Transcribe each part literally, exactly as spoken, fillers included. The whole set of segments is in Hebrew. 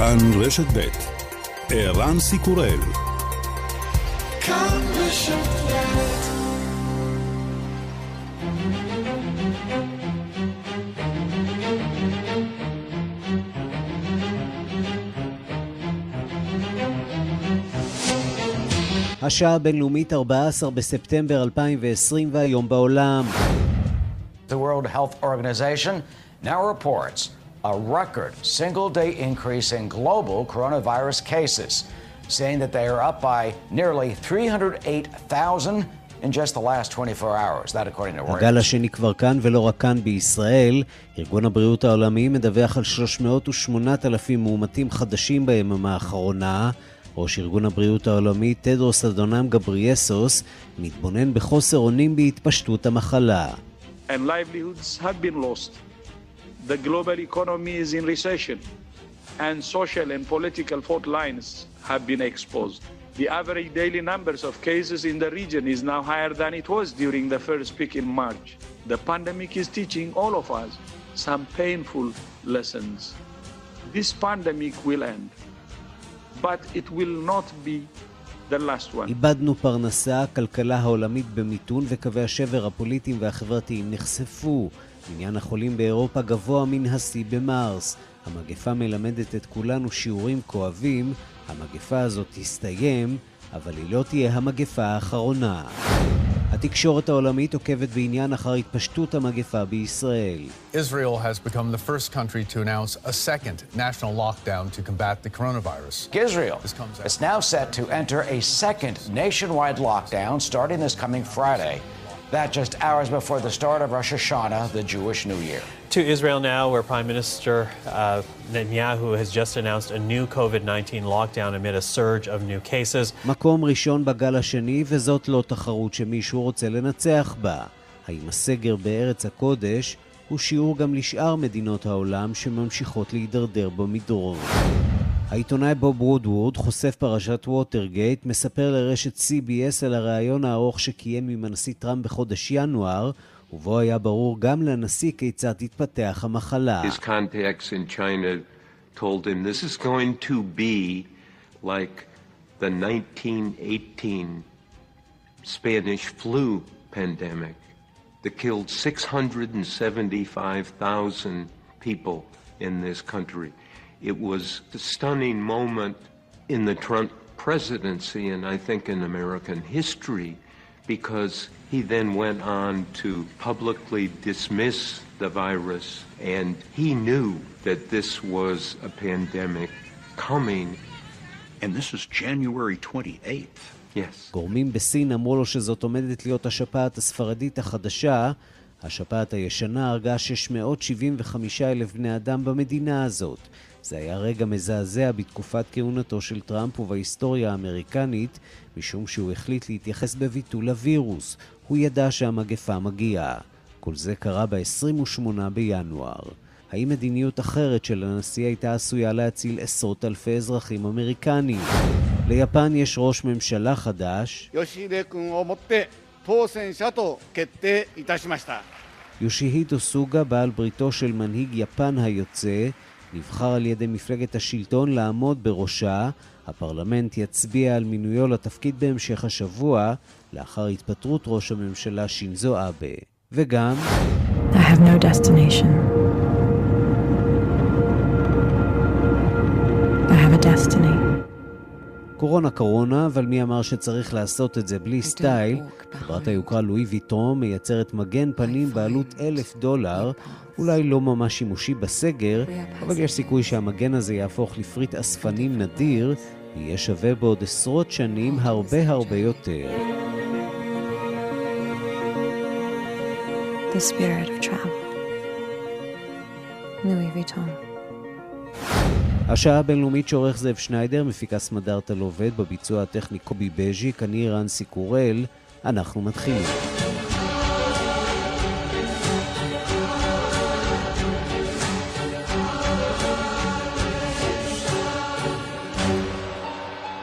כאן רשת ב' ערן סיקורל. כאן רשת ב'. השעה הבינלאומית ארבעה עשר בספטמבר אלפיים ועשרים והיום בעולם. The World Health Organization now reports a record single-day increase in global coronavirus cases, saying that they are up by nearly three hundred eight thousand in just the last twenty-four hours. That according to Oracle. הגל השני כבר כאן ולא רק כאן בישראל. ארגון הבריאות העולמי מדווח על שלוש מאות ושמונת אלפים מאומתים חדשים ביממה האחרונה. ראש ארגון הבריאות העולמי טדרוס אדונם גברייסוס מתבונן בחוסר אונים בהתפשטות המחלה. And livelihoods have been lost. The global economy is in recession and social and political fault lines have been exposed. The average daily numbers of cases in the region is now higher than it was during the first peak in March. The pandemic is teaching all of us some painful lessons. This pandemic will end. but it will not be the last one. איבדנו פרנסה, הכלכלה העולמית במיתון וקווי השבר הפוליטיים והחברתיים נחשפו. מניין החולים באירופה גבוה מן השיא במרס. המגפה מלמדת את כולנו שיעורים כואבים. המגפה הזאת תסתיים, אבל היא לא תהיה המגפה האחרונה. התקשורת העולמית עוקבת בעניין אחר התפשטות המגפה בישראל. Israel has become the first country to announce a second national lockdown to combat the coronavirus. Israel is now set to enter a second nationwide lockdown starting this coming Friday. That just hours before the start of Rosh Hashanah, the Jewish New Year. To Israel now, where Prime Minister uh, Netanyahu has just announced a new covid nineteen lockdown amid a surge of new cases. מקום ראשון בגל השני, וזאת לא תחרות שמישהו רוצה לנצח בה. האם הסגר בארץ הקודש הוא שיעור גם לשאר מדינות העולם שממשיכות להידרדר במדרון? העיתונאי בוב וודוורד חושף פרשת ווטרגייט, מספר לרשת סי בי אס על הרעיון הארוך שקיים עם הנשיא טראמפ בחודש ינואר, ובו היה ברור גם לנשיא כיצד התפתח המחלה. His contacts in China told him this is going to be like the nineteen eighteen Spanish flu pandemic that killed six hundred seventy-five thousand people in this country. It was a stunning moment in the Trump presidency and I think in American history because he then went on to publicly dismiss the virus and he knew that this was a pandemic coming. And this is January twenty-eighth. Yes. גורמים בסין אמרו לו שזאת עומדת להיות השפעת הספרדית החדשה. השפעת הישנה הרגה שש מאות שבעים וחמישה אלף בני אדם במדינה הזאת. זה היה רגע מזעזע בתקופת כהונתו של טראמפ ובהיסטוריה האמריקנית, משום שהוא החליט להתייחס בביטול לווירוס. הוא ידע שהמגפה מגיעה. כל זה קרה ב-עשרים ושמונה בינואר. האם מדיניות אחרת של הנשיא הייתה עשויה להציל עשרות אלפי אזרחים אמריקנים? ליפן יש ראש ממשלה חדש. יושיהידו סוגה, בעל בריתו של מנהיג יפן היוצא, נבחר על ידי מפלגת השלטון לעמוד בראשה. הפרלמנט יצביע על מינויו לתפקיד בהמשך השבוע, לאחר התפטרות ראש הממשלה שינזו אבה. וגם I have no destination. I have a destiny. קורונה קורונה, אבל מי אמר שצריך לעשות את זה בלי סטייל? חברת היוקרה לואי ויטון מייצרת מגן פנים בעלות אלף דולר, אולי לא ממש שימושי בסגר, אבל יש סיכוי שהמגן הזה יהפוך לפריט אספנים נדיר, ויהיה שווה בעוד עשרות שנים הרבה הרבה יותר. The spirit of travel. Louis Vuitton. השעה הבינלאומית שעורך זאב שניידר, מפיקה אסמדרת הלובד, בביצוע הטכני קובי בז'יק, אני אירן סיקורל, אנחנו מתחילים.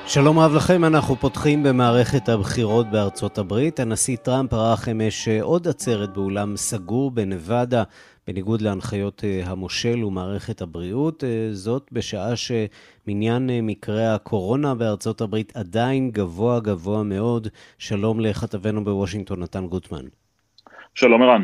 שלום רב לכם, אנחנו פותחים במערכת הבחירות בארצות הברית. הנשיא טראמפ ערך אמש עוד עצרת באולם סגור בנבדה, בניגוד להנחיות המושל ומערכת הבריאות, זאת בשעה שמניין מקרי הקורונה בארצות הברית עדיין גבוה גבוה מאוד. שלום לכתבנו בוושינגטון, נתן גוטמן. שלום ערן.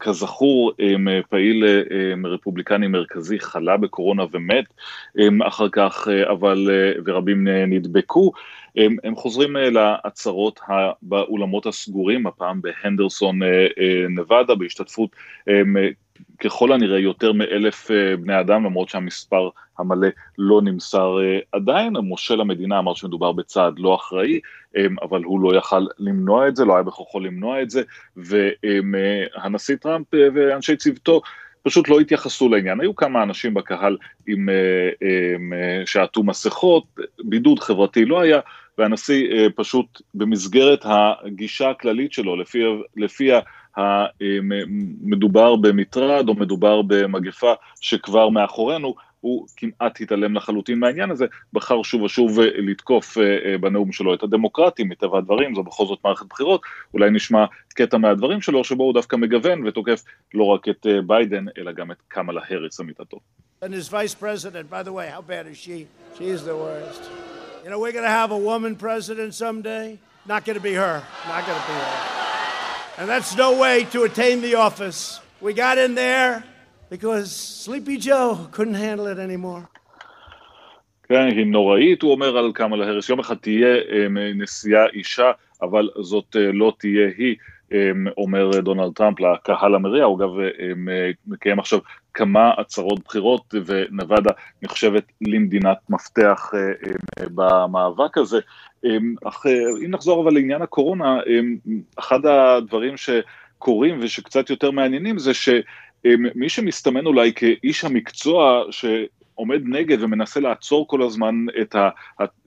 כזכור פעיל רפובליקני מרכזי חלה בקורונה ומת אחר כך, אבל ורבים נדבקו. הם, הם חוזרים לעצרות באולמות הסגורים, הפעם בהנדרסון נבדה, בהשתתפות ככל הנראה יותר מאלף בני אדם, למרות שהמספר המלא לא נמסר עדיין. המושל המדינה אמר שמדובר בצעד לא אחראי, אבל הוא לא יכל למנוע את זה, לא היה בכוחו למנוע את זה, והנשיא טראמפ ואנשי צוותו פשוט לא התייחסו לעניין. היו כמה אנשים בקהל עם, עם, שעטו מסכות, בידוד חברתי לא היה, והנשיא פשוט במסגרת הגישה הכללית שלו, לפי, לפי המדובר במטרד או מדובר במגפה שכבר מאחורינו, הוא כמעט התעלם לחלוטין מהעניין הזה, בחר שוב ושוב לתקוף בנאום שלו את הדמוקרטים, מטבע הדברים, זו בכל זאת מערכת בחירות. אולי נשמע קטע מהדברים שלו, שבו הוא דווקא מגוון ותוקף לא רק את ביידן, אלא גם את קמלה האריס עמיתתו. And his vice president, by the way, how bad is she? She's the worst. You know, we're going to have a woman president someday. Not going to be her. Not going to be her. And that's no way to attain the office. We got in there because Sleepy Joe couldn't handle it anymore. כן, היא נוראית, הוא אומר על קמלה האריס. יום אחד תהיה נשיאה אישה, אבל זאת לא תהיה היא, אומר דונלד טראמפ לקהל המריע. הוא אגב מקיים עכשיו כמה עצרות בחירות, ונבדה נחשבת למדינת מפתח במאבק הזה. אך אם נחזור אבל לעניין הקורונה, אחד הדברים שקורים ושקצת יותר מעניינים זה ש מי שמסתמן אולי כאיש המקצוע שעומד נגד ומנסה לעצור כל הזמן את ה,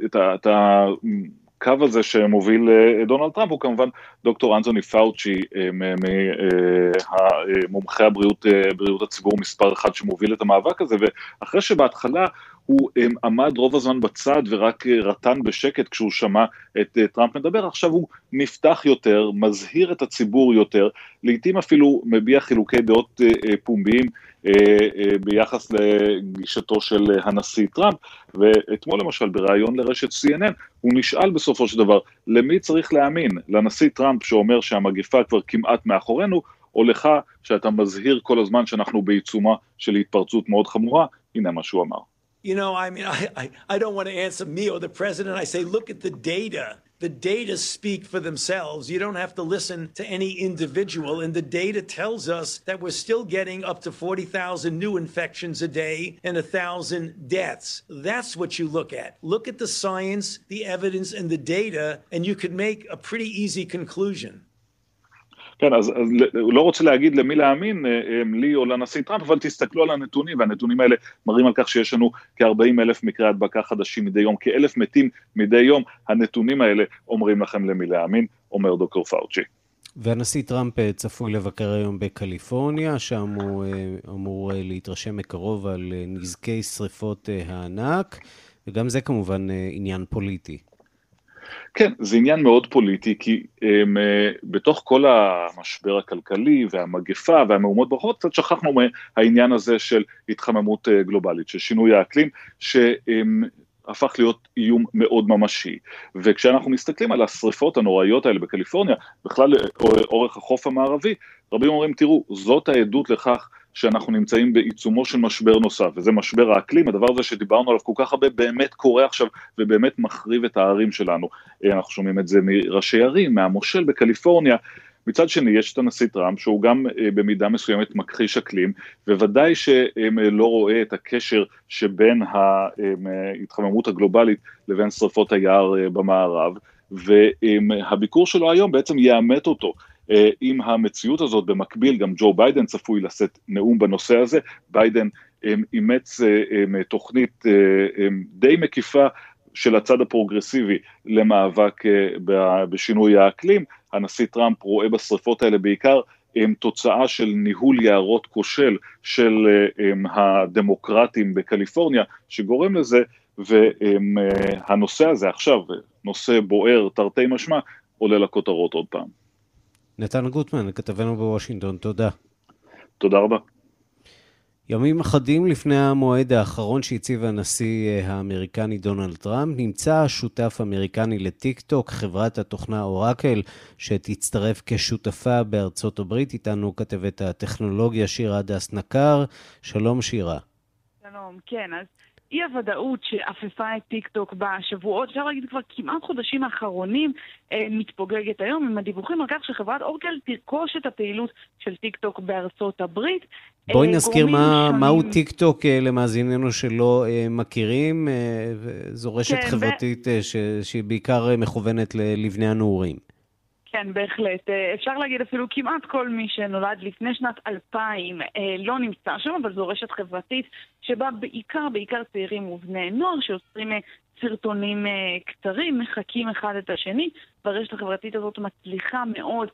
את ה, את הקו הזה שמוביל דונלד טראמפ, הוא כמובן דוקטור אנתוני פאוצ'י, מומחה הבריאות, בריאות הציבור מספר אחד שמוביל את המאבק הזה, ואחרי שבהתחלה הוא עמד רוב הזמן בצד ורק רטן בשקט כשהוא שמע את טראמפ מדבר, עכשיו הוא נפתח יותר, מזהיר את הציבור יותר, לעתים אפילו מביע חילוקי דעות פומביים ביחס לגישתו של הנשיא טראמפ. ואתמול למשל בראיון לרשת סי אן אן, הוא נשאל בסופו של דבר, למי צריך להאמין? לנשיא טראמפ שאומר שהמגפה כבר כמעט מאחורינו, או לך שאתה מזהיר כל הזמן שאנחנו בעיצומה של התפרצות מאוד חמורה? הנה מה שהוא אמר. You know, I mean, I, I, I don't want to answer me or the president. I say, look at the data. The data speak for themselves. You don't have to listen to any individual. And the data tells us that we're still getting up to forty thousand new infections a day and one thousand deaths. That's what you look at. Look at the science, the evidence, and the data, and you could make a pretty easy conclusion. כן, אז, אז לא רוצה להגיד למי להאמין, לי או לנשיא טראמפ, אבל תסתכלו על הנתונים, והנתונים האלה מראים על כך שיש לנו כ-ארבעים אלף מקרי הדבקה חדשים מדי יום, כ-אלף מתים מדי יום. הנתונים האלה אומרים לכם למי להאמין, אומר דוקטור פאוצ'י. והנשיא טראמפ צפוי לבקר היום בקליפורניה, שם הוא אמור להתרשם מקרוב על נזקי שריפות הענק, וגם זה כמובן עניין פוליטי. כן, זה עניין מאוד פוליטי, כי הם, בתוך כל המשבר הכלכלי והמגפה והמהומות ברחוב, קצת שכחנו מהעניין הזה של התחממות גלובלית, של שינוי האקלים, שהם הפך להיות איום מאוד ממשי. וכשאנחנו מסתכלים על השריפות הנוראיות האלה בקליפורניה, בכלל אורך החוף המערבי, רבים אומרים, תראו, זאת העדות לכך שאנחנו נמצאים בעיצומו של משבר נוסף, וזה משבר האקלים, הדבר הזה שדיברנו עליו כל כך הרבה, באמת קורה עכשיו, ובאמת מחריב את הערים שלנו. אנחנו שומעים את זה מראשי ערים, מהמושל בקליפורניה. מצד שני, יש את הנשיא טראמפ, שהוא גם במידה מסוימת מכחיש אקלים, וודאי שלא רואה את הקשר שבין ההתחממות הגלובלית לבין שריפות היער במערב, והביקור שלו היום בעצם יאמת אותו. עם המציאות הזאת. במקביל גם ג'ו ביידן צפוי לשאת נאום בנושא הזה. ביידן אימץ תוכנית די מקיפה של הצד הפרוגרסיבי למאבק בשינוי האקלים. הנשיא טראמפ רואה בשריפות האלה בעיקר הם תוצאה של ניהול יערות כושל של הם, הדמוקרטים בקליפורניה, שגורם לזה, והנושא הזה עכשיו, נושא בוער תרתי משמע, עולה לכותרות עוד פעם. נתן גוטמן, כתבנו בוושינגטון, תודה. תודה רבה. ימים אחדים לפני המועד האחרון שהציב הנשיא האמריקני דונלד טראמפ, נמצא שותף אמריקני לטיקטוק, חברת התוכנה אורקל, שתצטרף כשותפה בארצות הברית. איתנו כתבת הטכנולוגיה שירה דשנקר. שלום שירה. שלום, כן, אז אי הוודאות שאפפה את טיקטוק בשבועות, אפשר להגיד כבר כמעט חודשים האחרונים, מתפוגגת היום עם הדיווחים על כך שחברת אורקל תרכוש את הפעילות של טיקטוק בארצות הברית. בואי נזכיר מה, מהו טיקטוק למאזיננו שלא מכירים, זו רשת כן, חברתית ו... ש... שהיא בעיקר מכוונת לבני הנעורים. כן, בהחלט. אפשר להגיד אפילו כמעט כל מי שנולד לפני שנת אלפיים לא נמצא שם, אבל זו רשת חברתית שבה בעיקר, בעיקר צעירים ובני נוער שעושים סרטונים קצרים, מחקים אחד את השני, והרשת החברתית הזאת מצליחה מאוד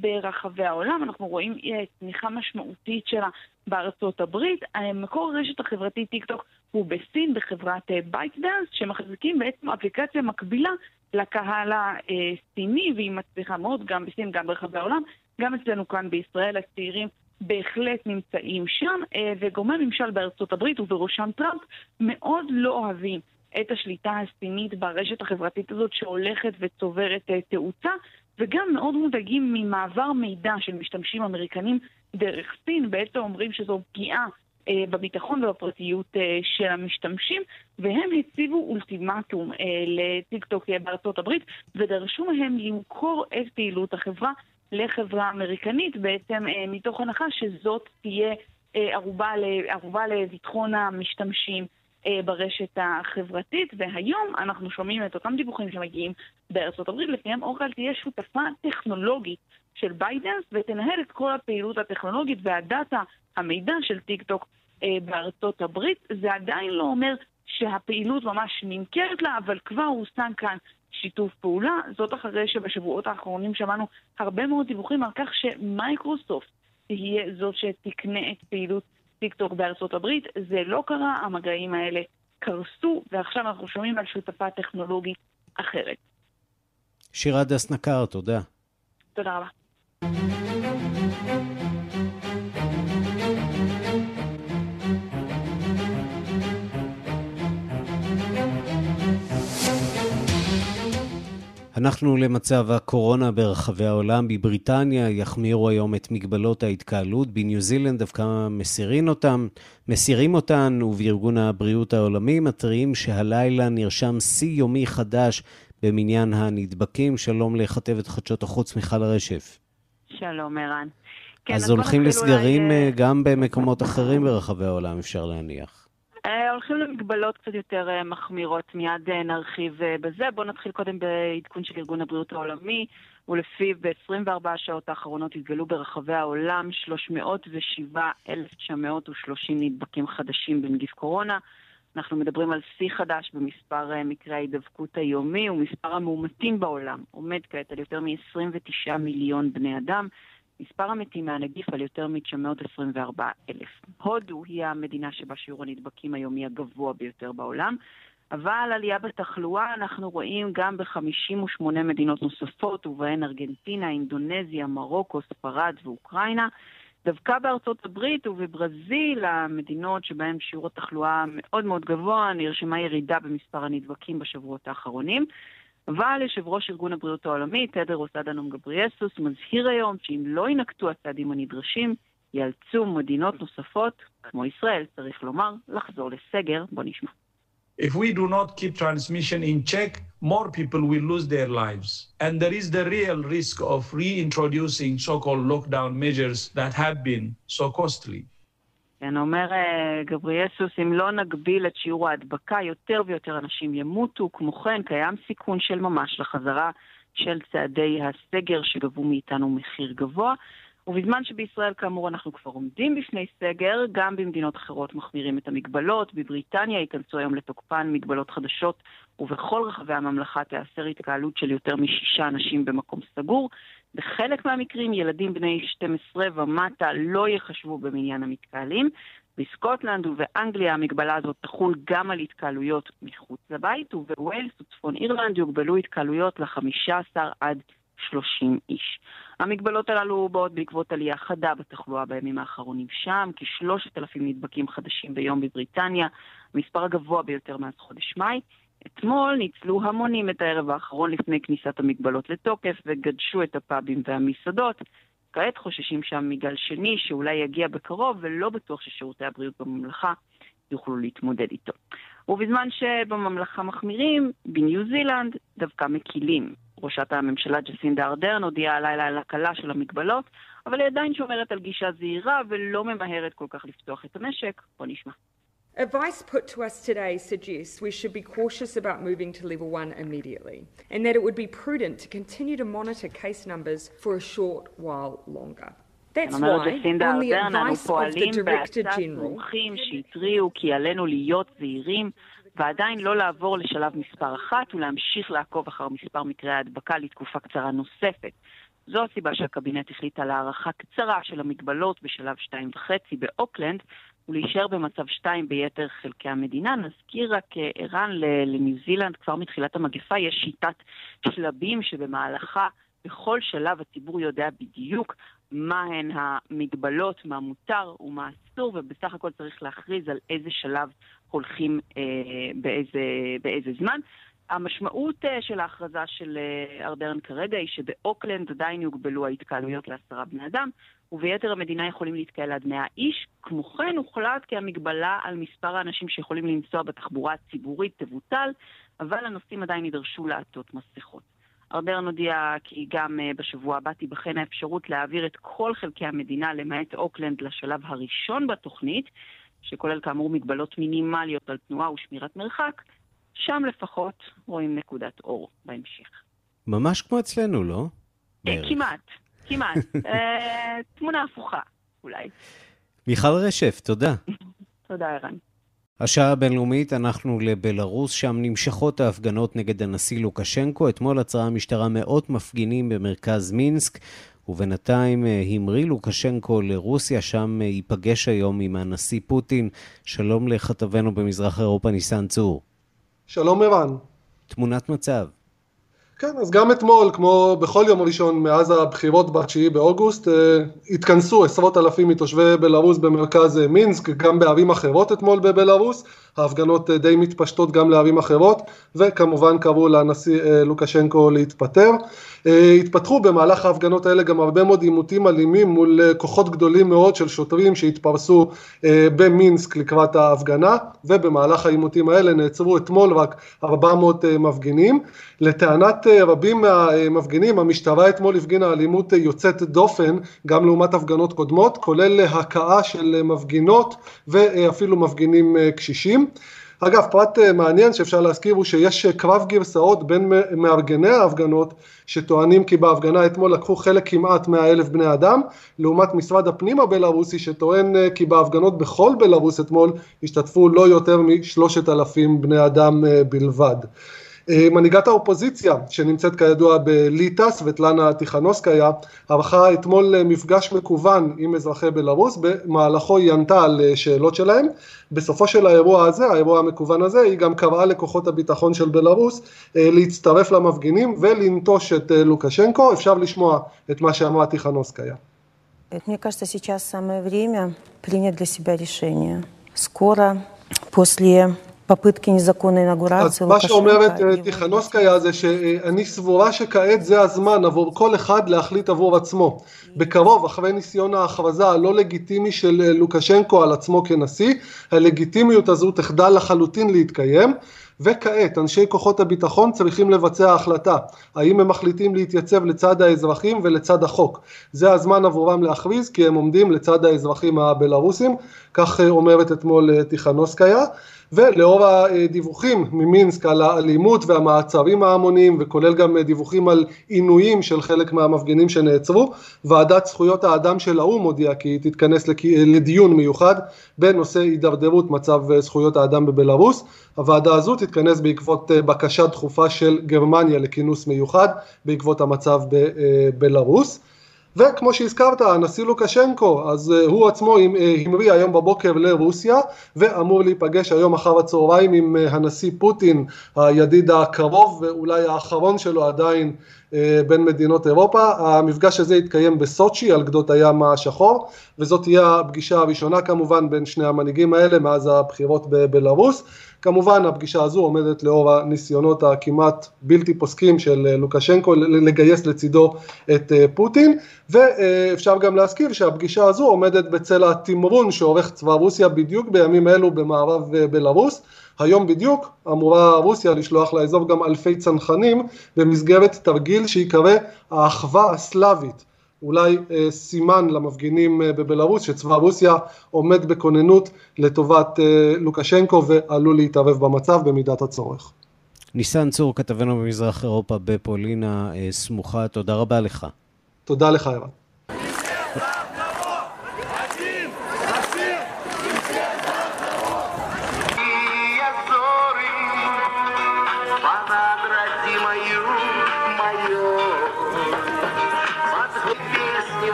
ברחבי העולם. אנחנו רואים תמיכה משמעותית שלה בארצות הברית. מקור הרשת החברתית טיקטוק הוא בסין, בחברת ByteDance, שמחזיקים בעצם אפליקציה מקבילה לקהל הסיני, והיא מצליחה מאוד גם בסין, גם ברחבי העולם, גם אצלנו כאן בישראל. הצעירים בהחלט נמצאים שם, וגורמי ממשל בארצות הברית ובראשם טראמפ מאוד לא אוהבים את השליטה הסינית ברשת החברתית הזאת שהולכת וצוברת תאוצה, וגם מאוד מודאגים ממעבר מידע של משתמשים אמריקנים דרך סין. בעצם אומרים שזו פגיעה אה, בביטחון ובפרטיות אה, של המשתמשים, והם הציבו אולטימטום אה, לטיקטוק בארצות הברית, ודרשו מהם למכור את פעילות החברה לחברה אמריקנית, בעצם אה, מתוך הנחה שזאת תהיה אה, ערובה, ערובה לביטחון המשתמשים ברשת החברתית. והיום אנחנו שומעים את אותם דיווחים שמגיעים בארצות הברית, לפניהם אורקל תהיה שותפה טכנולוגית של ByteDance, ותנהל את כל הפעילות הטכנולוגית והדאטה, המידע של טיקטוק בארצות הברית. זה עדיין לא אומר שהפעילות ממש נמכרת לה, אבל כבר הושג כאן שיתוף פעולה. זאת אחרי שבשבועות האחרונים שמענו הרבה מאוד דיווחים על כך שמייקרוסופט תהיה זאת שתקנה את פעילות טיקטוק בארצות הברית. זה לא קרה, המגעים האלה קרסו, ועכשיו אנחנו שומעים על שותפה טכנולוגית אחרת. שירה דשנקר, תודה. תודה רבה. אנחנו למצב הקורונה ברחבי העולם. בבריטניה יחמירו היום את מגבלות ההתקהלות, בניו זילנד דווקא מסירים אותם, מסירים אותן, ובארגון הבריאות העולמי מתריעים שהלילה נרשם שיא יומי חדש במניין הנדבקים. שלום לכתבת חדשות החוץ מיכל הרשף. שלום ערן. כן, אז הולכים לסגרים אולי... גם במקומות אחרים ברחבי העולם אפשר להניח. הולכים למגבלות קצת יותר מחמירות, מיד נרחיב בזה. בואו נתחיל קודם בעדכון של ארגון הבריאות העולמי, ולפיו ב-עשרים וארבע השעות האחרונות התגלו ברחבי העולם שלוש מאות ושבעה אלף תשע מאות ושלושים נדבקים חדשים בנגיף קורונה. אנחנו מדברים על שיא חדש במספר מקרי ההידבקות היומי, ומספר המאומתים בעולם עומד כעת על יותר מ-עשרים ותשעה מיליון בני אדם. מספר המתים מהנגיף על יותר מ-תשע מאות עשרים וארבעה אלף. הודו היא המדינה שבה שיעור הנדבקים היומי הגבוה ביותר בעולם, אבל עלייה בתחלואה אנחנו רואים גם ב-חמישים ושמונה מדינות נוספות, ובהן ארגנטינה, אינדונזיה, מרוקו, ספרד ואוקראינה. דווקא בארצות הברית ובברזיל, המדינות שבהן שיעור התחלואה מאוד מאוד גבוה, נרשמה ירידה במספר הנדבקים בשבועות האחרונים. אבל יושב ראש ארגון הבריאות העולמי, תדרוס אדהנום גבריאסוס, מזהיר היום שאם לא ינקטו הצעדים הנדרשים, יאלצו מדינות נוספות, כמו ישראל, צריך לומר, לחזור לסגר. בוא נשמע. If we do not keep transmission in check, more people will lose their lives. And there is the real risk of reintroducing so-called lockdown measures that have been so costly. כן, אומר גבריאסוס, אם לא נגביל את שיעור ההדבקה, יותר ויותר אנשים ימותו. כמו כן, קיים סיכון של ממש לחזרה של צעדי הסגר שגבו מאיתנו מחיר גבוה, ובזמן שבישראל כאמור אנחנו כבר עומדים בפני סגר, גם במדינות אחרות מחמירים את המגבלות. בבריטניה ייכנסו היום לתוקפן מגבלות חדשות, ובכל רחבי הממלכה תיאסר התקהלות של יותר משישה אנשים במקום סגור. בחלק מהמקרים ילדים בני שתים עשרה ומטה לא יחשבו במניין המתקהלים. בסקוטלנד ובאנגליה המגבלה הזאת תחול גם על התקהלויות מחוץ לבית, ובווילס וצפון אירלנד יוגבלו התקהלויות ל-חמישה עשר עד שלושים איש. המגבלות הללו באות בעקבות עלייה חדה בתחלואה בימים האחרונים שם, כ-שלושת אלפים נדבקים חדשים ביום בבריטניה, מספר הגבוה ביותר מאז חודש מאי. אתמול ניצלו המונים את הערב האחרון לפני כניסת המגבלות לתוקף וגדשו את הפאבים והמסעדות. כעת חוששים שם מגל שני שאולי יגיע בקרוב, ולא בטוח ששירותי הבריאות בממלכה יוכלו להתמודד איתו. ובזמן שבממלכה מחמירים, בניו זילנד דווקא מקילים. ראשת הממשלה ג'סינדה ארדרן הודיעה הלילה על הקלה של המגבלות, אבל היא עדיין שומרת על גישה זהירה ולא ממהרת כל כך לפתוח את המשק. בוא נשמע. Advice put to us today suggests we should be cautious about moving to level one immediately, and that it would be prudent to continue to monitor case numbers for a short while longer. That's why, on the advice of the Director General, שהתריעו כי עלינו להיות זהירים ועדיין לא לעבור לשלב מספר אחת ולהמשיך לעקוב אחר מספר מקרי ההדבקה לתקופה קצרה נוספת. זו הסיבה שהקבינט החליט על הערכה קצרה של המגבלות בשלב שתיים וחצי באוקלנד, ולהישאר במצב שתיים ביתר חלקי המדינה. נזכיר רק ערן לניו זילנד, כבר מתחילת המגפה יש שיטת שלבים שבמהלכה בכל שלב הציבור יודע בדיוק מה הן המגבלות, מה מותר ומה אסור, ובסך הכל צריך להכריז על איזה שלב הולכים אה, באיזה, באיזה זמן. המשמעות אה, של ההכרזה של אה, ארדרן כרגע היא שבאוקלנד עדיין יוגבלו ההתקהלויות לעשרה בני אדם, וביתר המדינה יכולים להתקהל עד מאה איש. כמו כן הוחלט כי המגבלה על מספר האנשים שיכולים לנסוע בתחבורה הציבורית תבוטל, אבל הנוסעים עדיין יידרשו לעטות מסכות. ארדרן הודיע כי גם בשבוע הבא תיבחן האפשרות להעביר את כל חלקי המדינה למעט אוקלנד לשלב הראשון בתוכנית, שכולל כאמור מגבלות מינימליות על תנועה ושמירת מרחק. שם לפחות רואים נקודת אור בהמשך. ממש כמו אצלנו, לא? כמעט. כמעט. תמונה הפוכה, אולי. מיכל רשף, תודה. תודה, ערן. השעה הבינלאומית, אנחנו לבלרוס, שם נמשכות ההפגנות נגד הנשיא לוקשנקו. אתמול עצרה המשטרה מאות מפגינים במרכז מינסק, ובינתיים המריא לוקשנקו לרוסיה, שם ייפגש היום עם הנשיא פוטין. שלום לכתבנו במזרח אירופה, ניסן צור. שלום ערן. תמונת מצב. כן, אז גם אתמול, כמו בכל יום ראשון מאז הבחירות ב-תשיעי באוגוסט, התכנסו עשרות אלפים מתושבי בלרוס במרכז מינסק, גם בערים אחרות אתמול בבלרוס, ההפגנות די מתפשטות גם לערים אחרות, וכמובן קראו לנשיא לוקשנקו להתפטר. התפתחו במהלך ההפגנות האלה גם הרבה מאוד עימותים אלימים מול כוחות גדולים מאוד של שוטרים שהתפרסו במינסק לקראת ההפגנה, ובמהלך העימותים האלה נעצרו אתמול רק ארבע מאות מפגינים. לטענת רבים מהמפגינים, המשטרה אתמול הפגינה אלימות יוצאת דופן, גם לעומת הפגנות קודמות, כולל הקאה של מפגינות ואפילו מפגינים קשישים. אגב, פרט מעניין שאפשר להזכיר הוא שיש קרב גרסאות בין מארגני ההפגנות, שטוענים כי בהפגנה אתמול לקחו חלק כמעט מאה אלף בני אדם, לעומת משרד הפנים הבלרוסי שטוען כי בהפגנות בכל בלרוס אתמול השתתפו לא יותר מ-שלושת אלפים בני אדם בלבד. מנהיגת האופוזיציה, שנמצאת כידוע בליטא, סבטלנה טיכנובסקיה, ערכה אתמול מפגש מקוון עם אזרחי בלרוס, במהלכו היא ענתה על שאלות שלהם. בסופו של האירוע הזה, האירוע המקוון הזה, היא גם קראה לכוחות הביטחון של בלרוס להצטרף למפגינים ולנטוש את לוקשנקו. אפשר לשמוע את מה שאמרה טיכנובסקיה. Мне кажется, сейчас самое время принять для себя решение. Скоро после попытки незаконной инаугурации Лукашенко. מה שאומרת טיכנובסקיה זה שאני סבורה שכעת זה הזמן עבור כל אחד להחליט עבור עצמו. בקרוב, אחרי ניסיון ההכרזה הלא לגיטימי של לוקשנקו על עצמו כנשיא, הלגיטימיות הזו תחדל לחלוטין להתקיים, וכעת אנשי כוחות הביטחון צריכים לבצע החלטה, האם הם מחליטים להתייצב לצד האזרחים ולצד החוק. זה הזמן עבורם להכריז, כי הם עומדים לצד האזרחים הבלרוסים, כך אומרת אתמול טיכנוסקיה. ולאור הדיווחים ממינסק על האלימות והמעצרים ההמוניים, וכולל גם דיווחים על עינויים של חלק מהמפגינים שנעצרו, ועדת זכויות האדם של האום הודיעה כי היא תתכנס לדיון מיוחד בנושא הידרדרות מצב זכויות האדם בבלרוס. הוועדה הזו תתכנס בעקבות בקשה דחופה של גרמניה לכינוס מיוחד בעקבות המצב בבלרוס. וכמו שהזכרת, הנשיא לוקשנקו, אז הוא עצמו המריא היום בבוקר לרוסיה, ואמור להיפגש היום אחר הצהריים עם הנשיא פוטין, הידיד הקרוב ואולי האחרון שלו עדיין בין מדינות אירופה. המפגש הזה יתקיים בסוצ'י על גדות הים השחור, וזאת תהיה הפגישה הראשונה כמובן בין שני המנהיגים האלה מאז הבחירות בבלרוס. כמובן הפגישה הזו עומדת לאור הניסיונות הכמעט בלתי פוסקים של לוקשנקו לגייס לצידו את פוטין, ואפשר גם להזכיר שהפגישה הזו עומדת בצל התמרון שעורך צבא רוסיה בדיוק בימים אלו במערב בלרוס. היום בדיוק אמורה רוסיה לשלוח לאזור גם אלפי צנחנים במסגרת תרגיל שיקרא האחווה הסלאבית. אולי אה, סימן למפגינים אה, בבלרוס שצבא רוסיה עומד בכוננות לטובת אה, לוקשנקו ועלול להתערב במצב במידת הצורך. ניסן צור, כתבנו במזרח אירופה בפולינה אה, סמוכה, תודה רבה לך. תודה לך אירן.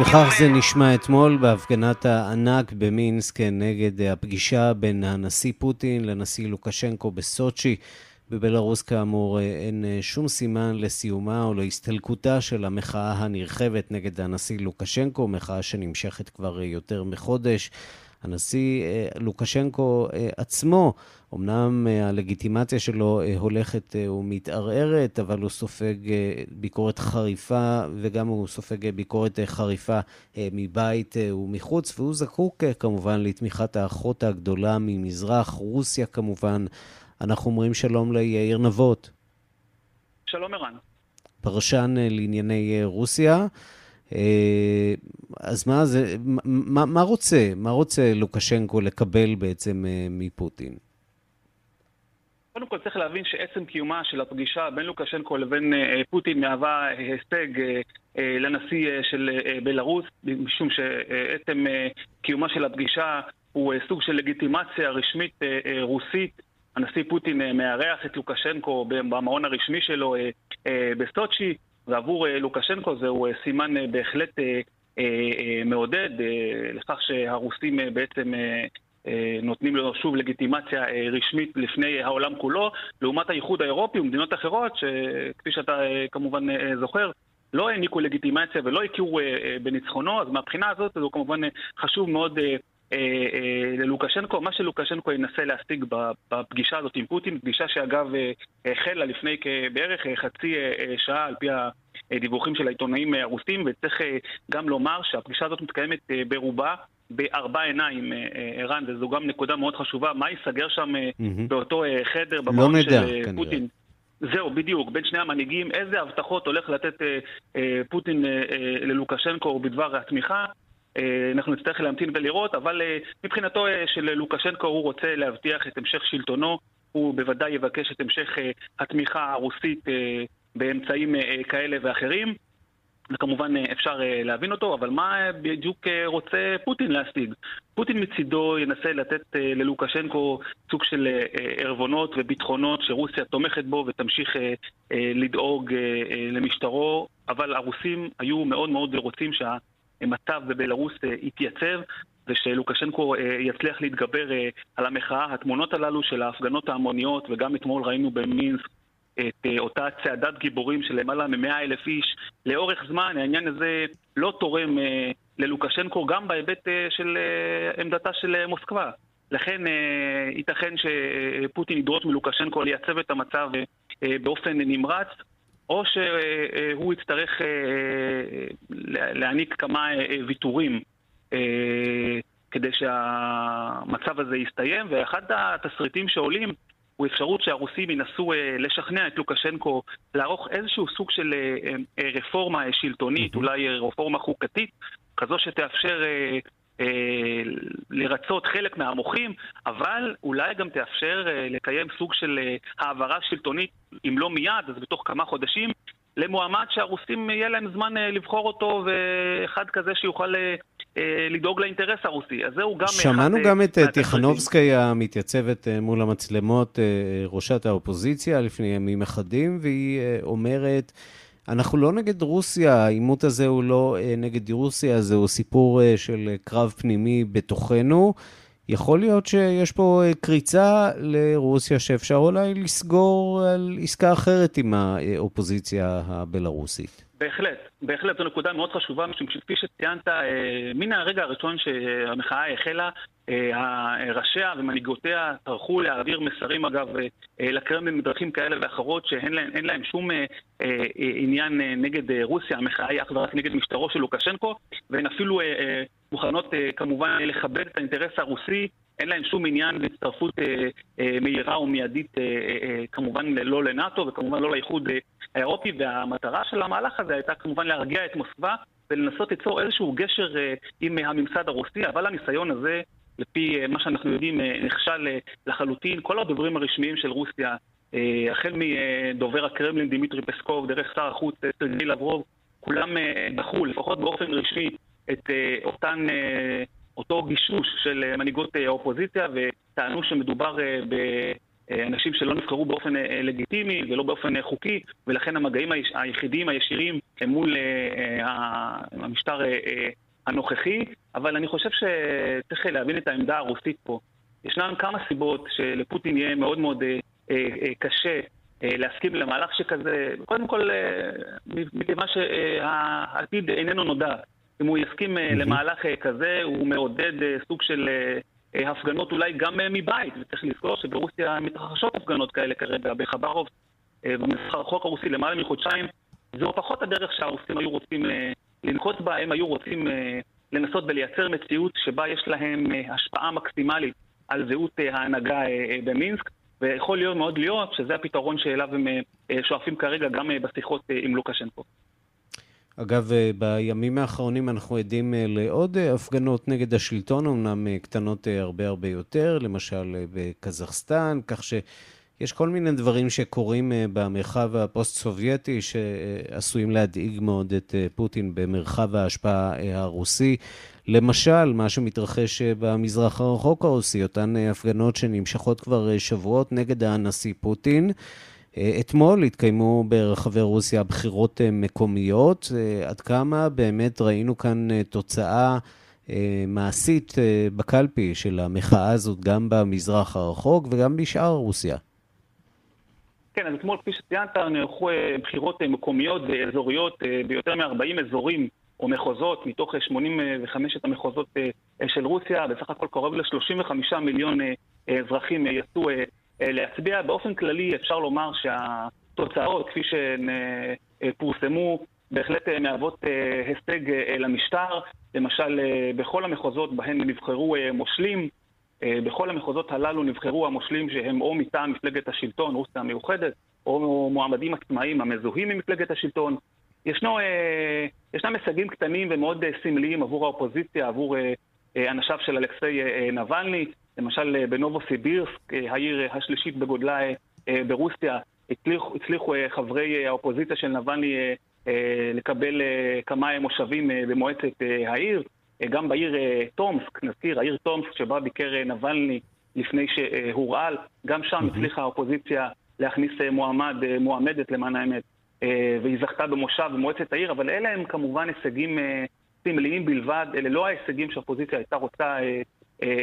וכך זה נשמע אתמול בהפגנת הענק במינסק נגד הפגישה בין הנשיא פוטין לנשיא לוקשנקו בסוצ'י. בבלרוס כאמור אין שום סימן לסיומה או להסתלקותה של המחאה הנרחבת נגד הנשיא לוקשנקו, מחאה שנמשכת כבר יותר מחודש. הנשיא לוקשנקו עצמו, אמנם הלגיטימציה שלו הולכת ומתערערת, אבל הוא סופג ביקורת חריפה, וגם הוא סופג ביקורת חריפה מבית ומחוץ, והוא זקוק כמובן לתמיכת האחות הגדולה ממזרח רוסיה כמובן. אנחנו אומרים שלום ליאיר נבות. שלום ערן. פרשן לענייני רוסיה. אז מה זה, מה, מה רוצה, מה רוצה לוקשנקו לקבל בעצם מפוטין? קודם כל צריך להבין שעצם קיומה של הפגישה בין לוקשנקו לבין פוטין מהווה הישג לנשיא של בלרוס, משום שעצם קיומה של הפגישה הוא סוג של לגיטימציה רשמית רוסית. הנשיא פוטין מארח את לוקשנקו במעון הרשמי שלו בסוצ'י, ועבור לוקשנקו זהו סימן בהחלט מעודד לכך שהרוסים בעצם נותנים לו שוב לגיטימציה רשמית לפני העולם כולו, לעומת האיחוד האירופי ומדינות אחרות שכפי שאתה כמובן זוכר לא העניקו לגיטימציה ולא הכירו בניצחונו. אז מהבחינה הזאת זהו כמובן חשוב מאוד ללוקשנקו. מה שלוקשנקו ינסה להשיג בפגישה הזאת עם פוטין, פגישה שאגב החלה לפני בערך חצי שעה על פי הדיווחים של העיתונאים הרוסים, וצריך גם לומר שהפגישה הזאת מתקיימת ברובה בארבע עיניים, ערן, וזו גם נקודה מאוד חשובה, מה ייסגר שם באותו חדר במעון של פוטין. זהו, בדיוק, בין שני המנהיגים, איזה הבטחות הולך לתת פוטין ללוקשנקו בדבר התמיכה, אנחנו נצטרך להמתין ולראות, אבל מבחינתו של לוקשנקו הוא רוצה להבטיח את המשך שלטונו, הוא בוודאי יבקש את המשך התמיכה הרוסית באמצעים כאלה ואחרים, וכמובן אפשר להבין אותו, אבל מה בדיוק רוצה פוטין להשיג? פוטין מצידו ינסה לתת ללוקשנקו סוג של ערבונות וביטחונות שרוסיה תומכת בו ותמשיך לדאוג למשטרו, אבל הרוסים היו מאוד מאוד רוצים שה... המצב בבלרוס התייצב ושלוקשנקו יצליח להתגבר על המחאה. התמונות הללו של ההפגנות ההמוניות, וגם אתמול ראינו במינסק את אותה צעדת גיבורים של למעלה מ-מאה אלף איש, לאורך זמן העניין הזה לא תורם ללוקשנקו גם בהיבט של עמדתה של מוסקבה. לכן ייתכן שפוטין ידרוש מלוקשנקו לייצב את המצב באופן נמרץ, או שהוא יצטרך להעניק כמה ויתורים כדי שהמצב הזה יסתיים. ואחד התסריטים שעולים הוא אפשרות שהרוסים ינסו לשכנע את לוקשנקו לערוך איזשהו סוג של רפורמה שלטונית, אולי רפורמה חוקתית, כזו שתאפשר לרצות חלק מהמוחים, אבל אולי גם תאפשר לקיים סוג של העברה שלטונית, אם לא מיד, אז בתוך כמה חודשים, למועמד שהרוסים יהיה להם זמן לבחור אותו, ואחד כזה שיוכל לדאוג לאינטרס הרוסי. אז זהו גם... שמענו גם את טיכנובסקי המתייצבת מול המצלמות, ראשת האופוזיציה, לפני ימים אחדים, והיא אומרת... אנחנו לא נגד רוסיה, העימות הזה הוא לא נגד רוסיה, זהו סיפור של קרב פנימי בתוכנו. יכול להיות שיש פה קריצה לרוסיה שאפשר אולי לסגור על עסקה אחרת עם האופוזיציה הבלרוסית. בהחלט, בהחלט, זו נקודה מאוד חשובה, משום שכפי שציינת, מן הרגע הראשון שהמחאה החלה, ראשיה ומנהיגותיה טרחו להעביר מסרים, אגב, לקרמלין בדרכים כאלה ואחרות, שאין להם שום עניין נגד רוסיה. המחאה היא אך ורק נגד משטרו של לוקשנקו, והן אפילו מוכנות כמובן לכבד את האינטרס הרוסי, אין להם שום עניין בהצטרפות מהירה ומיידית, כמובן לא לנאטו וכמובן לא לאיחוד האירופי, והמטרה של המהלך הזה הייתה כמובן להרגיע את מוסקבה ולנסות ליצור איזשהו גשר עם הממסד הרוסי, אבל הניסיון הזה, לפי מה שאנחנו יודעים, נכשל לחלוטין. כל הדוברים הרשמיים של רוסיה, החל מדובר הקרמלין דימיטרי פסקוב, דרך שר החוץ סרגי לברוב, כולם דחו, לפחות באופן רשמי, את אותן... אותו גישוש של מנהיגות האופוזיציה, וטענו שמדובר באנשים שלא נבחרו באופן לגיטימי ולא באופן חוקי, ולכן המגעים היחידים הישירים הם מול המשטר הנוכחי. אבל אני חושב שצריך להבין את העמדה הרוסית פה. ישנן כמה סיבות שלפוטין יהיה מאוד מאוד קשה להסכים למהלך שכזה. קודם כל, מכיוון שהעתיד איננו נודע, אם הוא יסכים למהלך כזה, הוא מעודד סוג של הפגנות אולי גם מבית. וצריך לזכור שברוסיה מתרחשות הפגנות כאלה כרגע, בחברוב, במסחרחוק הרוסי למעלה מחודשיים. זו פחות הדרך שהרוסים היו רוצים לנקוט בה, הם היו רוצים לנסות ולייצר מציאות שבה יש להם השפעה מקסימלית על זהות ההנהגה במינסק, ויכול להיות מאוד להיות שזה הפתרון שאליו הם שואפים כרגע גם בשיחות עם לוקשנקו. אגב, בימים האחרונים אנחנו עדים לעוד הפגנות נגד השלטון, אמנם קטנות הרבה הרבה יותר, למשל בקזחסטן, כך שיש כל מיני דברים שקורים במרחב הפוסט-סובייטי שעשויים להדאיג מאוד את פוטין במרחב ההשפעה הרוסי. למשל, מה שמתרחש במזרח הרחוק הרוסי, אותן הפגנות שנמשכות כבר שבועות נגד הנשיא פוטין. אתמול התקיימו ברחבי רוסיה בחירות מקומיות, עד כמה באמת ראינו כאן תוצאה מעשית בקלפי של המחאה הזאת גם במזרח הרחוק וגם בשאר רוסיה. כן, אז אתמול כפי שציינת נערכו בחירות מקומיות ואזוריות ביותר מ-ארבעים אזורים או מחוזות מתוך שמונים וחמש המחוזות של רוסיה, בסך הכל קרוב ל-שלושים וחמישה מיליון אזרחים יצאו להצביע. באופן כללי אפשר לומר שהתוצאות כפי שפורסמו בהחלט מהוות הישג למשטר. למשל, בכל המחוזות בהן נבחרו מושלים, בכל המחוזות הללו נבחרו המושלים שהם או מטעם מפלגת השלטון רוסיה המאוחדת או מועמדים עצמאיים המזוהים ממפלגת השלטון. ישנו, ישנם הישגים קטנים ומאוד סמליים עבור האופוזיציה, עבור אנשיו של אלכסיי נבלני. למשל, בנובוסיבירסק, העיר השלישית בגודלה ברוסיה, הצליחו חברי האופוזיציה של נבלני לקבל כמה מושבים במועצת העיר. גם בעיר תומסק, נזכיר, העיר תומסק שבה ביקר נבלני לפני שהורעל, גם שם הצליחה האופוזיציה להכניס מועמד, מועמדת למען האמת, והיא זכתה במושב במועצת העיר. אבל אלה הם כמובן הישגים סמליים בלבד, אלה לא ההישגים שהאופוזיציה הייתה רוצה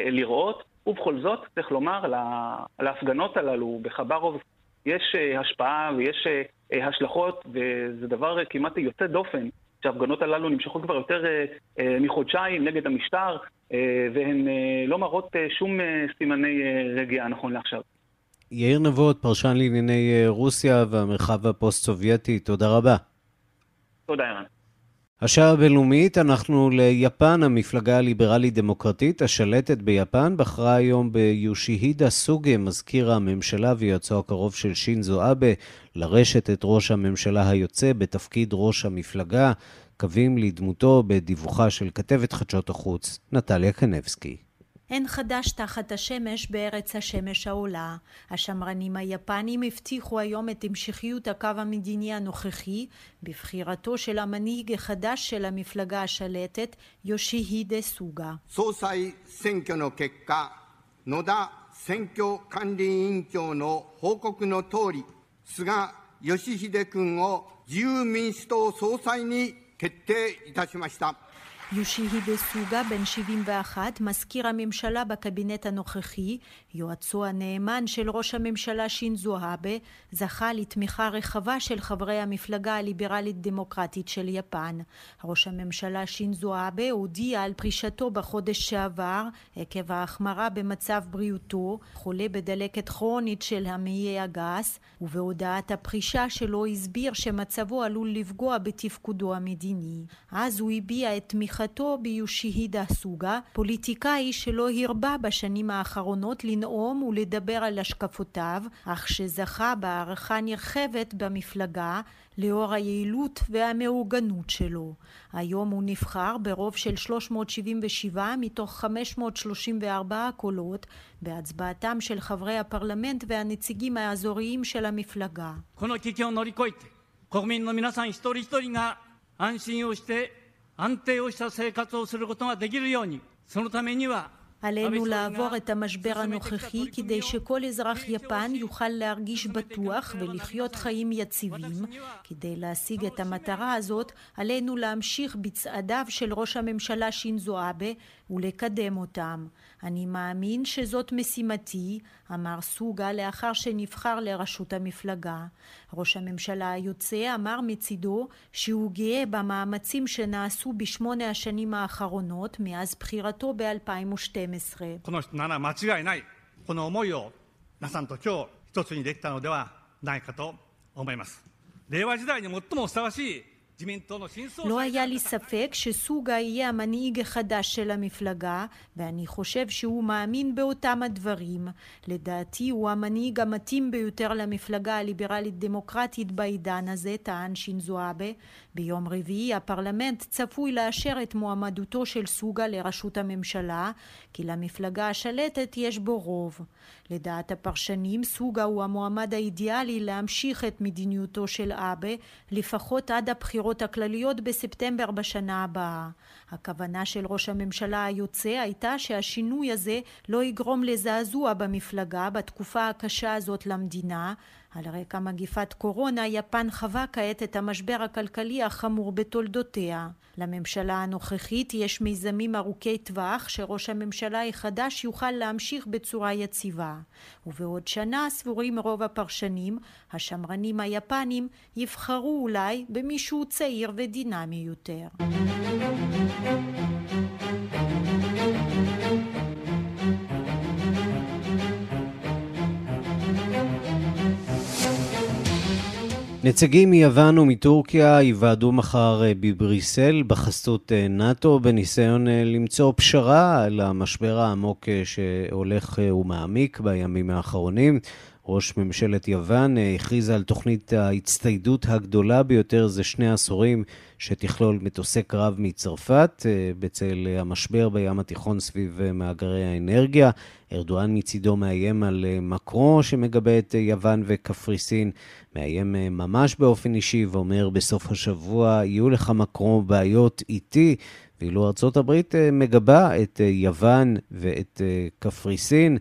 לראות. ובכל זאת, צריך לומר, להפגנות הללו בחברוב יש השפעה ויש השלכות, וזה דבר כמעט יוצא דופן, שההפגנות הללו נמשכות כבר יותר מחודשיים נגד המשטר, והן לא מראות שום סימני רגיעה נכון לעכשיו. יאיר נבוד, פרשן לענייני רוסיה והמרחב הפוסט-סובייטי, תודה רבה. תודה, ירן. השעה הבינלאומית, אנחנו ליפן. המפלגה הליברלית-דמוקרטית השלטת ביפן בחרה היום ביושיהידה סוגה, מזכיר הממשלה ויועצו הקרוב של שינזו אבה, לרשת את ראש הממשלה היוצא בתפקיד ראש המפלגה. קווים לדמותו בדיווחה של כתבת חדשות החוץ, נטליה קנבסקי. אין חדש תחת השמש בארץ השמש העולה. השמרנים היפנים הבטיחו היום את המשכיות הקו המדיני הנוכחי, בבחירתו של המנהיג החדש של המפלגה השלטת, יושיהידה סוגה. סוסאי סנקיו נו קקקה, נודה סנקיו קנרי אינקיו נו הוקוק נו תורי, סוגה יושיהידה קון או זיו מינסטו סוסאי ני קטה איתשימשתה. יושיהידה סוגה, בן שבעים ואחת, מזכיר הממשלה בקבינט הנוכחי, יועצו הנאמן של ראש הממשלה שינזו אבה, זכה לתמיכה רחבה של חברי המפלגה הליברלית-דמוקרטית של יפן. ראש הממשלה שינזו אבה הודיע על פרישתו בחודש שעבר, עקב ההחמרה במצב בריאותו, חולה בדלקת כרונית של המעי הגס, ובהודעת הפרישה שלו הסביר שמצבו עלול לפגוע בתפקודו המדיני. אז הוא הביע את תמיכה ביושיהידה סוגה, פוליטיקאי שלא הרבה בשנים האחרונות לנאום ולדבר על השקפותיו, אך שזכה בהערכה נרחבת במפלגה לאור היעילות והמאורגנות שלו. היום הוא נבחר ברוב של שלוש מאות שבעים ושבע מתוך חמש מאות שלושים וארבע קולות, בהצבעתם של חברי הפרלמנט והנציגים האזוריים של המפלגה. 安定をした生活をすることができるように そのためには עלינו לעבור את המשבר הנוכחי כדי שכל אזרח יפן יוכל להרגיש בטוח ולחיות חיים יציבים. כדי להשיג את המטרה הזאת, עלינו להמשיך בצעדיו של ראש הממשלה שינזו אבה ולקדם אותם. אני מאמין שזאת משימתי, אמר סוגה לאחר שנבחר לראשות המפלגה. ראש הממשלה היוצא אמר מצידו שהוא גאה במאמצים שנעשו בשמונה השנים האחרונות מאז בחירתו ב-אלפיים ושתיים עשרה.このなな間違いないこの思いを皆さんと今日一つにできたのではないかと思います。令和時代に最もふさわしいלא היה לי ספק שסוגה יהיה המנהיג החדש של המפלגה, ואני חושב שהוא מאמין באותם הדברים. לדעתי הוא המנהיג המתאים ביותר למפלגה הליברלית-דמוקרטית בעידן הזה, טען שינזו אבה. ביום רביעי הפרלמנט צפוי לאשר את מועמדותו של סוגה לראשות הממשלה, כי למפלגה השלטת יש בו רוב. לדעת הפרשנים, סוגה הוא המועמד האידיאלי להמשיך את מדיניותו של אבה, לפחות עד הבחירות הכלליות בספטמבר בשנה הבאה. הכוונה של ראש הממשלה היוצא הייתה שהשינוי הזה לא יגרום לזעזוע במפלגה בתקופה הקשה הזאת למדינה. על רקע מגיפת קורונה, יפן חווה כעת את המשבר הכלכלי החמור בתולדותיה. לממשלה הנוכחית יש מיזמים ארוכי טווח שראש הממשלה החדש יוכל להמשיך בצורה יציבה. ובעוד שנה, סבורים רוב הפרשנים, השמרנים היפנים יבחרו אולי במישהו צעיר ודינמי יותר. נציגים מיוון ומטורקיה יוועדו מחר בבריסל בחסות נאט"ו בניסיון למצוא פשרה על המשבר העמוק שהולך ומעמיק בימים האחרונים. ראש ממשלת יוון הכריזה על תוכנית ההצטיידות הגדולה ביותר זה שני עשורים שתכלול מטוסי קרב מצרפת בצל המשבר בים התיכון סביב מאגרי האנרגיה. ארדואן מצידו מאיים על מקרון שמגבה את יוון וקפריסין, מאיים ממש באופן אישי ואומר בסוף השבוע יהיו לך מקרון בעיות איתי, ואילו ארצות הברית מגבה את יוון ואת קפריסין.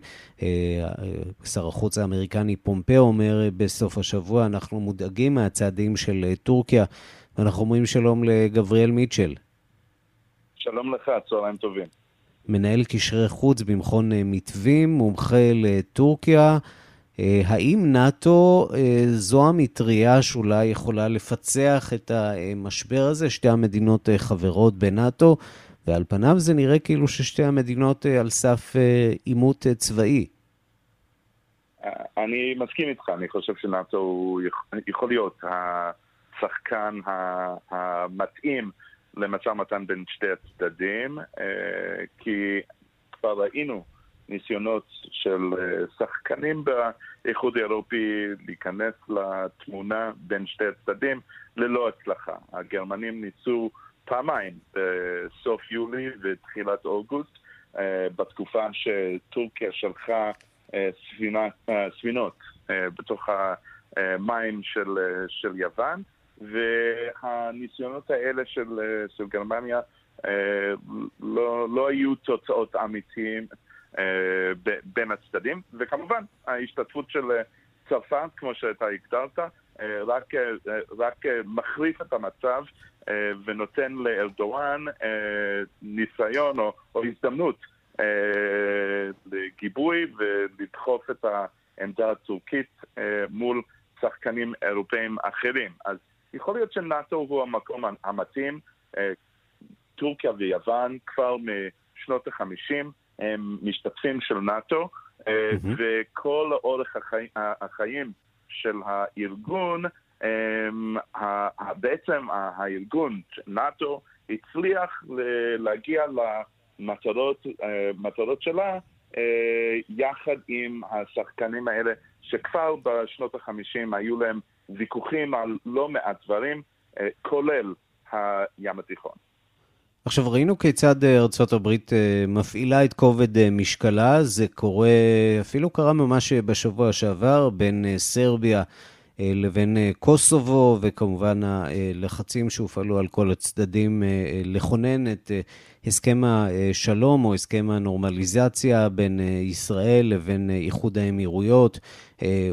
שר החוץ האמריקני פומפאו אומר בסוף השבוע אנחנו מודאגים מהצעדים של טורקיה, ואנחנו אומרים שלום לגבריאל מיטשל. שלום לך, צהריים טובים. מנהל קשרי חוץ במכון מתווים, מומחה לטורקיה. האם נאט"ו זו המטריה שאולי יכולה לפצח את המשבר הזה? שתי המדינות חברות בנאט"ו, ועל פניו זה נראה כאילו ששתי המדינות על סף עימות צבאי. אני מסכים איתך, אני חושב שנאטו הוא יכול להיות השחקן המתאים למצא מתן בין שתי הצדדים, כי כבר ראינו ניסיונות של שחקנים באיחוד האירופי להיכנס לתמונה בין שתי הצדדים ללא הצלחה. הגרמנים ניסו פעמיים בסוף יולי ותחילת אוגוסט, בתקופה שטורקיה שלחה ספינות בתוך המים של, של יוון, והניסיונות האלה של, של גרמניה לא, לא היו תוצאות אמיתיים בין הצדדים, וכמובן ההשתתפות של צרפת, כמו שאתה הגדרת, רק, רק מחריף את המצב ונותן לארדואן ניסיון או, או הזדמנות לגיבוי ולדחוף את העמדה הטורקית מול שחקנים אירופאים אחרים. אז יכול להיות שנאטו הוא המקום המתאים. טורקיה ויוון כבר משנות ה-חמישים הם משתתפים של נאטו, וכל אורך החיים של הארגון, בעצם הארגון נאטו הצליח להגיע למטרות מטרות שלה יחד עם השחקנים האלה, שכבר בשנות ה-חמישים היו להם ויכוחים על לא מעט דברים, כולל הים התיכון. עכשיו ראינו כיצד ארצות הברית מפעילה את כובד משקלה, זה קורה, אפילו קרה ממש בשבוע שעבר, בין סרביה לבין קוסובו, וכמובן הלחצים שהופעלו על כל הצדדים לכונן את הסכם השלום או הסכם הנורמליזציה בין ישראל לבין איחוד האמירויות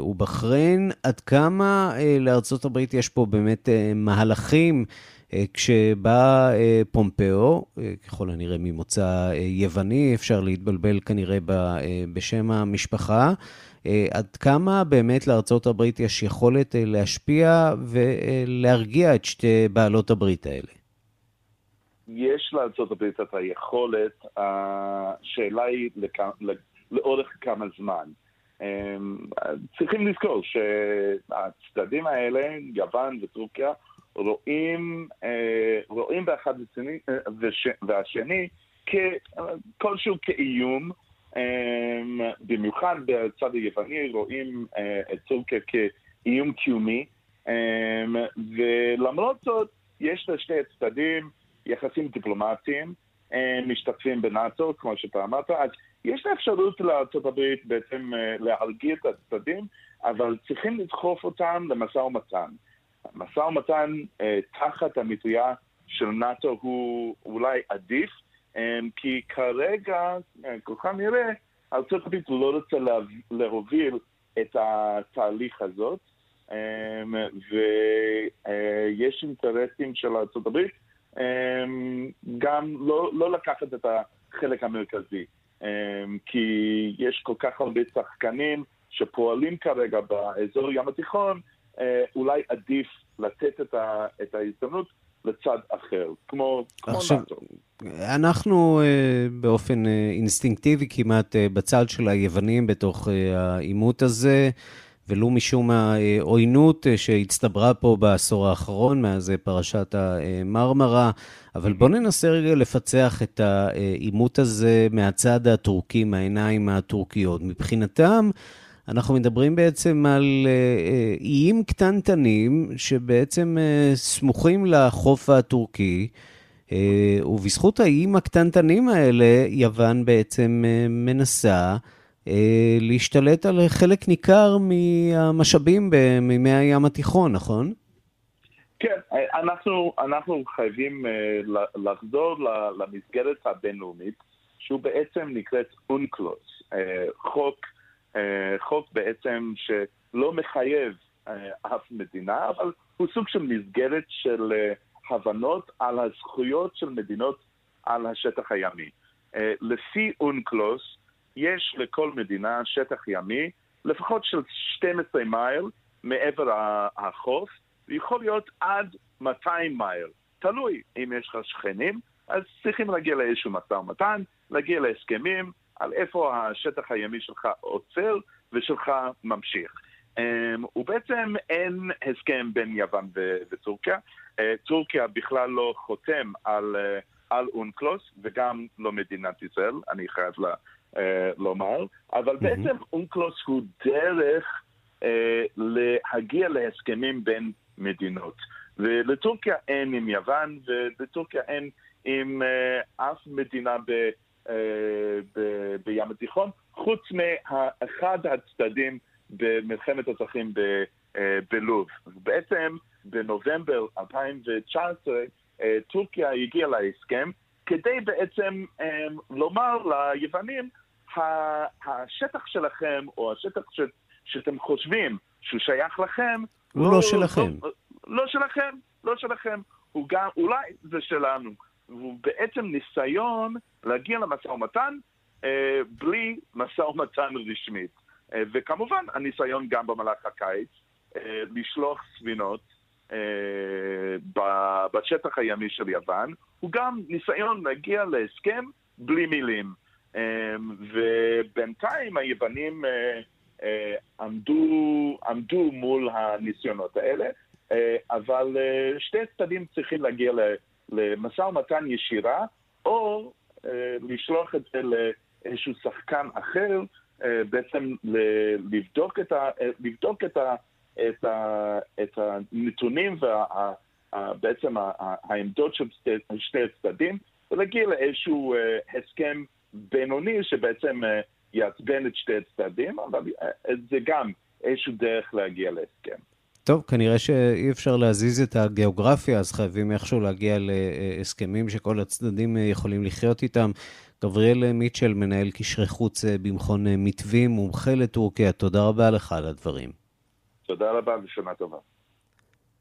ובחריין. עד כמה לארצות הברית יש פה באמת מהלכים, כשבא פומפאו, ככל הנראה ממוצא יווני, אפשר להתבלבל כנראה בשם המשפחה, עד כמה באמת לארצות הברית יש יכולת להשפיע ולהרגיע את שתי בעלות הברית האלה? יש לארצות הברית את היכולת, השאלה היא לאורך כמה זמן. צריכים לזכור שהצדדים האלה, יוון וטורקיה, רואים, רואים באחד והשני כלשהו כאיום, במיוחד בצד היווני רואים את טורקיה כאיום קיומי, ולמרות זאת יש לשתי הצדדים יחסים דיפלומטיים, משתתפים בנאטו כמו שאתה אמרת, אז יש אפשרות לארצות הברית בעצם להרגיע את הצדדים, אבל צריכים לדחוף אותם למשא ומתן. המשא ומתן אה, תחת המטריה של נאטו הוא אולי עדיף, אה, כי כרגע, אה, כולכם נראה, ארצות הברית לא רוצה לה, להוביל את התהליך הזאת, אה, ויש אה, אינטרסים של ארצות הברית, אה, גם לא, לא לקחת את החלק המרכזי, אה, כי יש כל כך הרבה שחקנים שפועלים כרגע באזור ים התיכון, אולי עדיף לתת את ה, את ההזדמנות לצד אחר, כמו, כמו עכשיו, נאטו. אנחנו באופן אינסטינקטיבי כמעט בצד של היוונים בתוך העימות הזה, ולו משום העוינות שהצטברה פה בעשור האחרון, מאז פרשת המרמרה, אבל בואו ננסה רגע לפצח את העימות הזה מהצד הטורקי, מהעיניים הטורקיות. מבחינתם, אנחנו מדברים בעצם על איים קטנטנים שבעצם סמוכים לחוף הטורקי, ובזכות האיים הקטנטנים האלה יוון בעצם מנסה להשתלט על חלק ניכר מהמשאבים במי הים התיכון, נכון? כן, אנחנו, אנחנו חייבים לחזור למסגרת הבינלאומית, שהוא בעצם נקראת UNCLOS, חוק חוק בעצם שלא מחייב אף מדינה, אבל הוא סוג של מסגרת של הבנות על הזכויות של מדינות על השטח הימי. לפי UNCLOS יש לכל מדינה שטח ימי לפחות של שתים עשרה מייל מעבר החוף, ויכול להיות עד מאתיים מייל. תלוי, אם יש לך שכנים, אז צריכים להגיע לאיזשהו משא ומתן, להגיע להסכמים, על איפה השטח הימי שלך עוצר ושלך ממשיך. ובעצם אין הסכם בין יוון וטורקיה. טורקיה בכלל לא חותם על, על אונקלוס, וגם לא מדינת ישראל, אני חייב לה, לומר. אבל בעצם אונקלוס הוא דרך להגיע להסכמים בין מדינות. ולטורקיה אין עם יוון, ולטורקיה אין עם אף מדינה ב, ב, בים התיכון, חוץ מאחד הצדדים במלחמת התכים בלוב. בעצם בנובמבר אלפיים תשע עשרה טורקיה הגיעה להסכם כדי בעצם לומר ליוונים, השטח שלכם או השטח ש, שאתם חושבים שהוא שייך לכם הוא לא שלכם. לא, לא שלכם, לא שלכם. הוא גם, אולי זה שלנו. הוא בעצם ניסיון להגיע למשא ומתן אה, בלי משא ומתן רשמית. אה, וכמובן הניסיון גם במהלך הקיץ אה, לשלוח ספינות אה, ב- בשטח הימי של יוון. הוא גם ניסיון להגיע להסכם בלי מילים. אה, ובינתיים היוונים אה, אה, עמדו, עמדו מול הניסיונות האלה. אה, אבל אה, שתי צדדים צריכים להגיע להסכם. למשא ומתן ישירה, או אה, לשלוח את זה לאיזשהו שחקן אחר, אה, בעצם ל- לבדוק את ה- לבדוק את ה- את ה- את הנתונים וה- ה- בעצם ה- העמדות של שתי הצדדים, ולהגיע לאיזשהו אה, הסכם בינוני שבעצם אה, יעצבן את שתי הצדדים, אבל אה, זה גם איזשהו דרך להגיע להסכם. טוב, כנראה שאי אפשר להזיז את הגיאוגרפיה, אז חייבים איכשהו להגיע להסכמים שכל הצדדים יכולים לחיות איתם. גבריאל מיטשל, מנהל קשרי חוץ במכון מתווים, מומחה לטורקיה, תודה רבה לך על הדברים. תודה רבה ושנה טובה.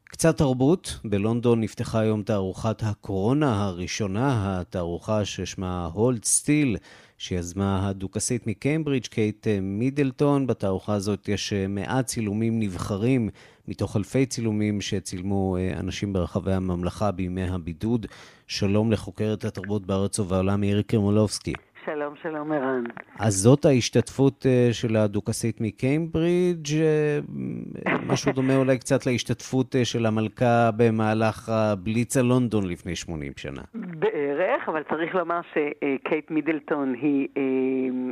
קצת תרבות, בלונדון נפתחה היום תערוכת הקורונה הראשונה, התערוכה ששמה הולד סטיל, שיזמה הדוקסית מקיימברידג' קייט מידלטון. בתערוכה הזאת יש מאה צילומים נבחרים, מתוך אלפי צילומים שצילמו אנשים ברחבי הממלכה בימי הבידוד. שלום לחוקרת התרבות בארץ ובעולם, מירי קרמולובסקי. שלום, שלום ערן. אז זאת ההשתתפות של הדוקסית מקיימברידג', משהו דומה אולי קצת להשתתפות של המלכה במהלך בליץ הלונדון לפני שמונים שנה. בערך, אבל צריך לומר שקייט מידלטון היא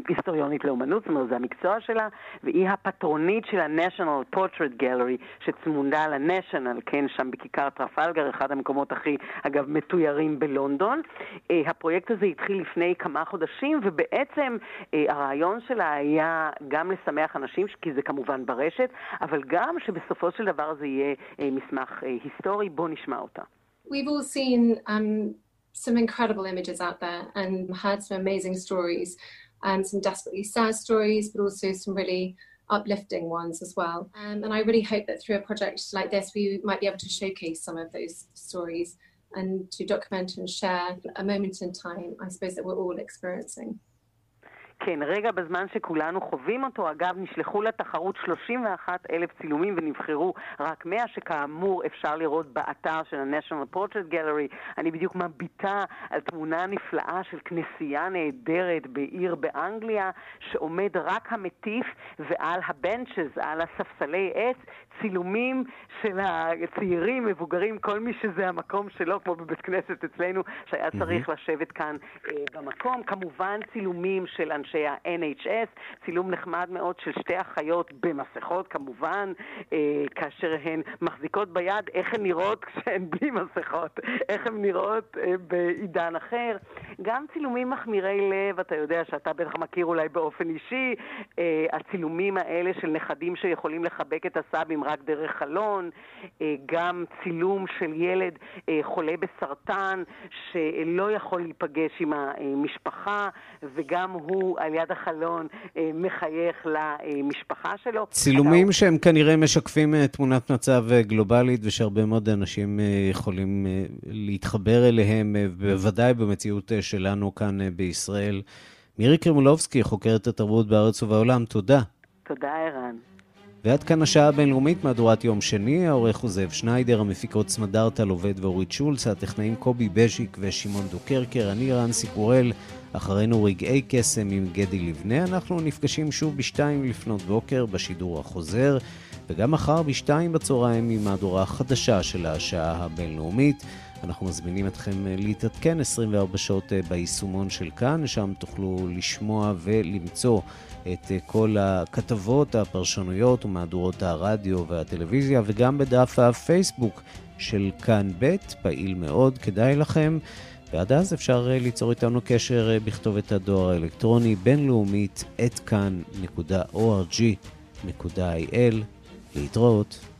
היסטוריונית לאומנות, זאת אומרת, זה המקצוע שלה, והיא הפטרונית של ה-National Portrait Gallery, שצמודה ל-National, כן, שם בכיכר טרפלגר, אחד המקומות הכי, אגב, מתוירים בלונדון. הפרויקט הזה התחיל לפני כמה חודשים, ובעצם אה, הרעיון שלה היה גם לשמח אנשים, כי זה כמובן ברשת, אבל גם שבסופו של דבר זה יהיה אה, מסמך אה, היסטורי. בוא נשמע אותה. We've all seen um, some incredible images out there and heard some amazing stories and some desperately sad stories, but also some really uplifting ones as well. Um, and I really hope that through a project like this, we might be able to showcase some of those stories and to document and share a moment in time, I suppose, that we're all experiencing. כן, רגע בזמן שכולנו חווים אותו. אגב, נשלחו לתחרות שלושים ואחד אלף צילומים ונבחרו רק מאה, שכאמור אפשר לראות באתר של ה-National Portrait Gallery. אני בדיוק מביטה על תמונה נפלאה של כנסייה נהדרת בעיר באנגליה, שעומד רק המטיף, ועל ה-benches, על הספסלי עץ, צילומים של הצעירים, מבוגרים, כל מי שזה המקום שלו, כמו בבית כנסת אצלנו, שהיה צריך לשבת כאן במקום. כמובן צילומים של אנשי ה-אן אייץ' אס, צילום נחמד מאוד של שתי אחיות במסכות, כמובן, אה, כאשר הן מחזיקות ביד, איך הן נראות כשהן בלי מסכות, איך הן נראות אה, בעידן אחר. גם צילומים מחמירי לב, אתה יודע שאתה בטח מכיר אולי באופן אישי, אה, הצילומים האלה של נכדים שיכולים לחבק את הסבים רק דרך חלון, אה, גם צילום של ילד אה, חולה בסרטן, שלא יכול להיפגש עם המשפחה, וגם הוא על יד החלון מחייך למשפחה שלו. צילומים שהם כנראה משקפים תמונת מצב גלובלית, ושהרבה מאוד אנשים יכולים להתחבר אליהם, בוודאי במציאות שלנו כאן בישראל. מירי קרמולובסקי, חוקרת התרבות בארץ ובעולם, תודה. תודה, ערן. ועד כאן השעה הבינלאומית מהדורת יום שני, העורך הוא זאב שניידר, המפיקות סמדארט הלובד ואורית שולץ, הטכנאים קובי בז'יק ושמעון דוקרקר, אני ערן סיקורל, אחרינו רגעי קסם עם גדי לבנה, אנחנו נפגשים שוב בשתיים לפנות בוקר בשידור החוזר, וגם מחר בשתיים בצהריים עם מהדורה החדשה של השעה הבינלאומית. אנחנו מזמינים אתכם להתעדכן עשרים וארבע שעות ביישומון של כאן, שם תוכלו לשמוע ולמצוא את כל הכתבות, הפרשנויות ומהדורות הרדיו והטלוויזיה, וגם בדף הפייסבוק של כאן ב', פעיל מאוד, כדאי לכם. ועד אז אפשר ליצור איתנו קשר בכתובת הדואר האלקטרוני בינלאומית את כאן נקודה או אר ג'י נקודה איי אל. להתראות.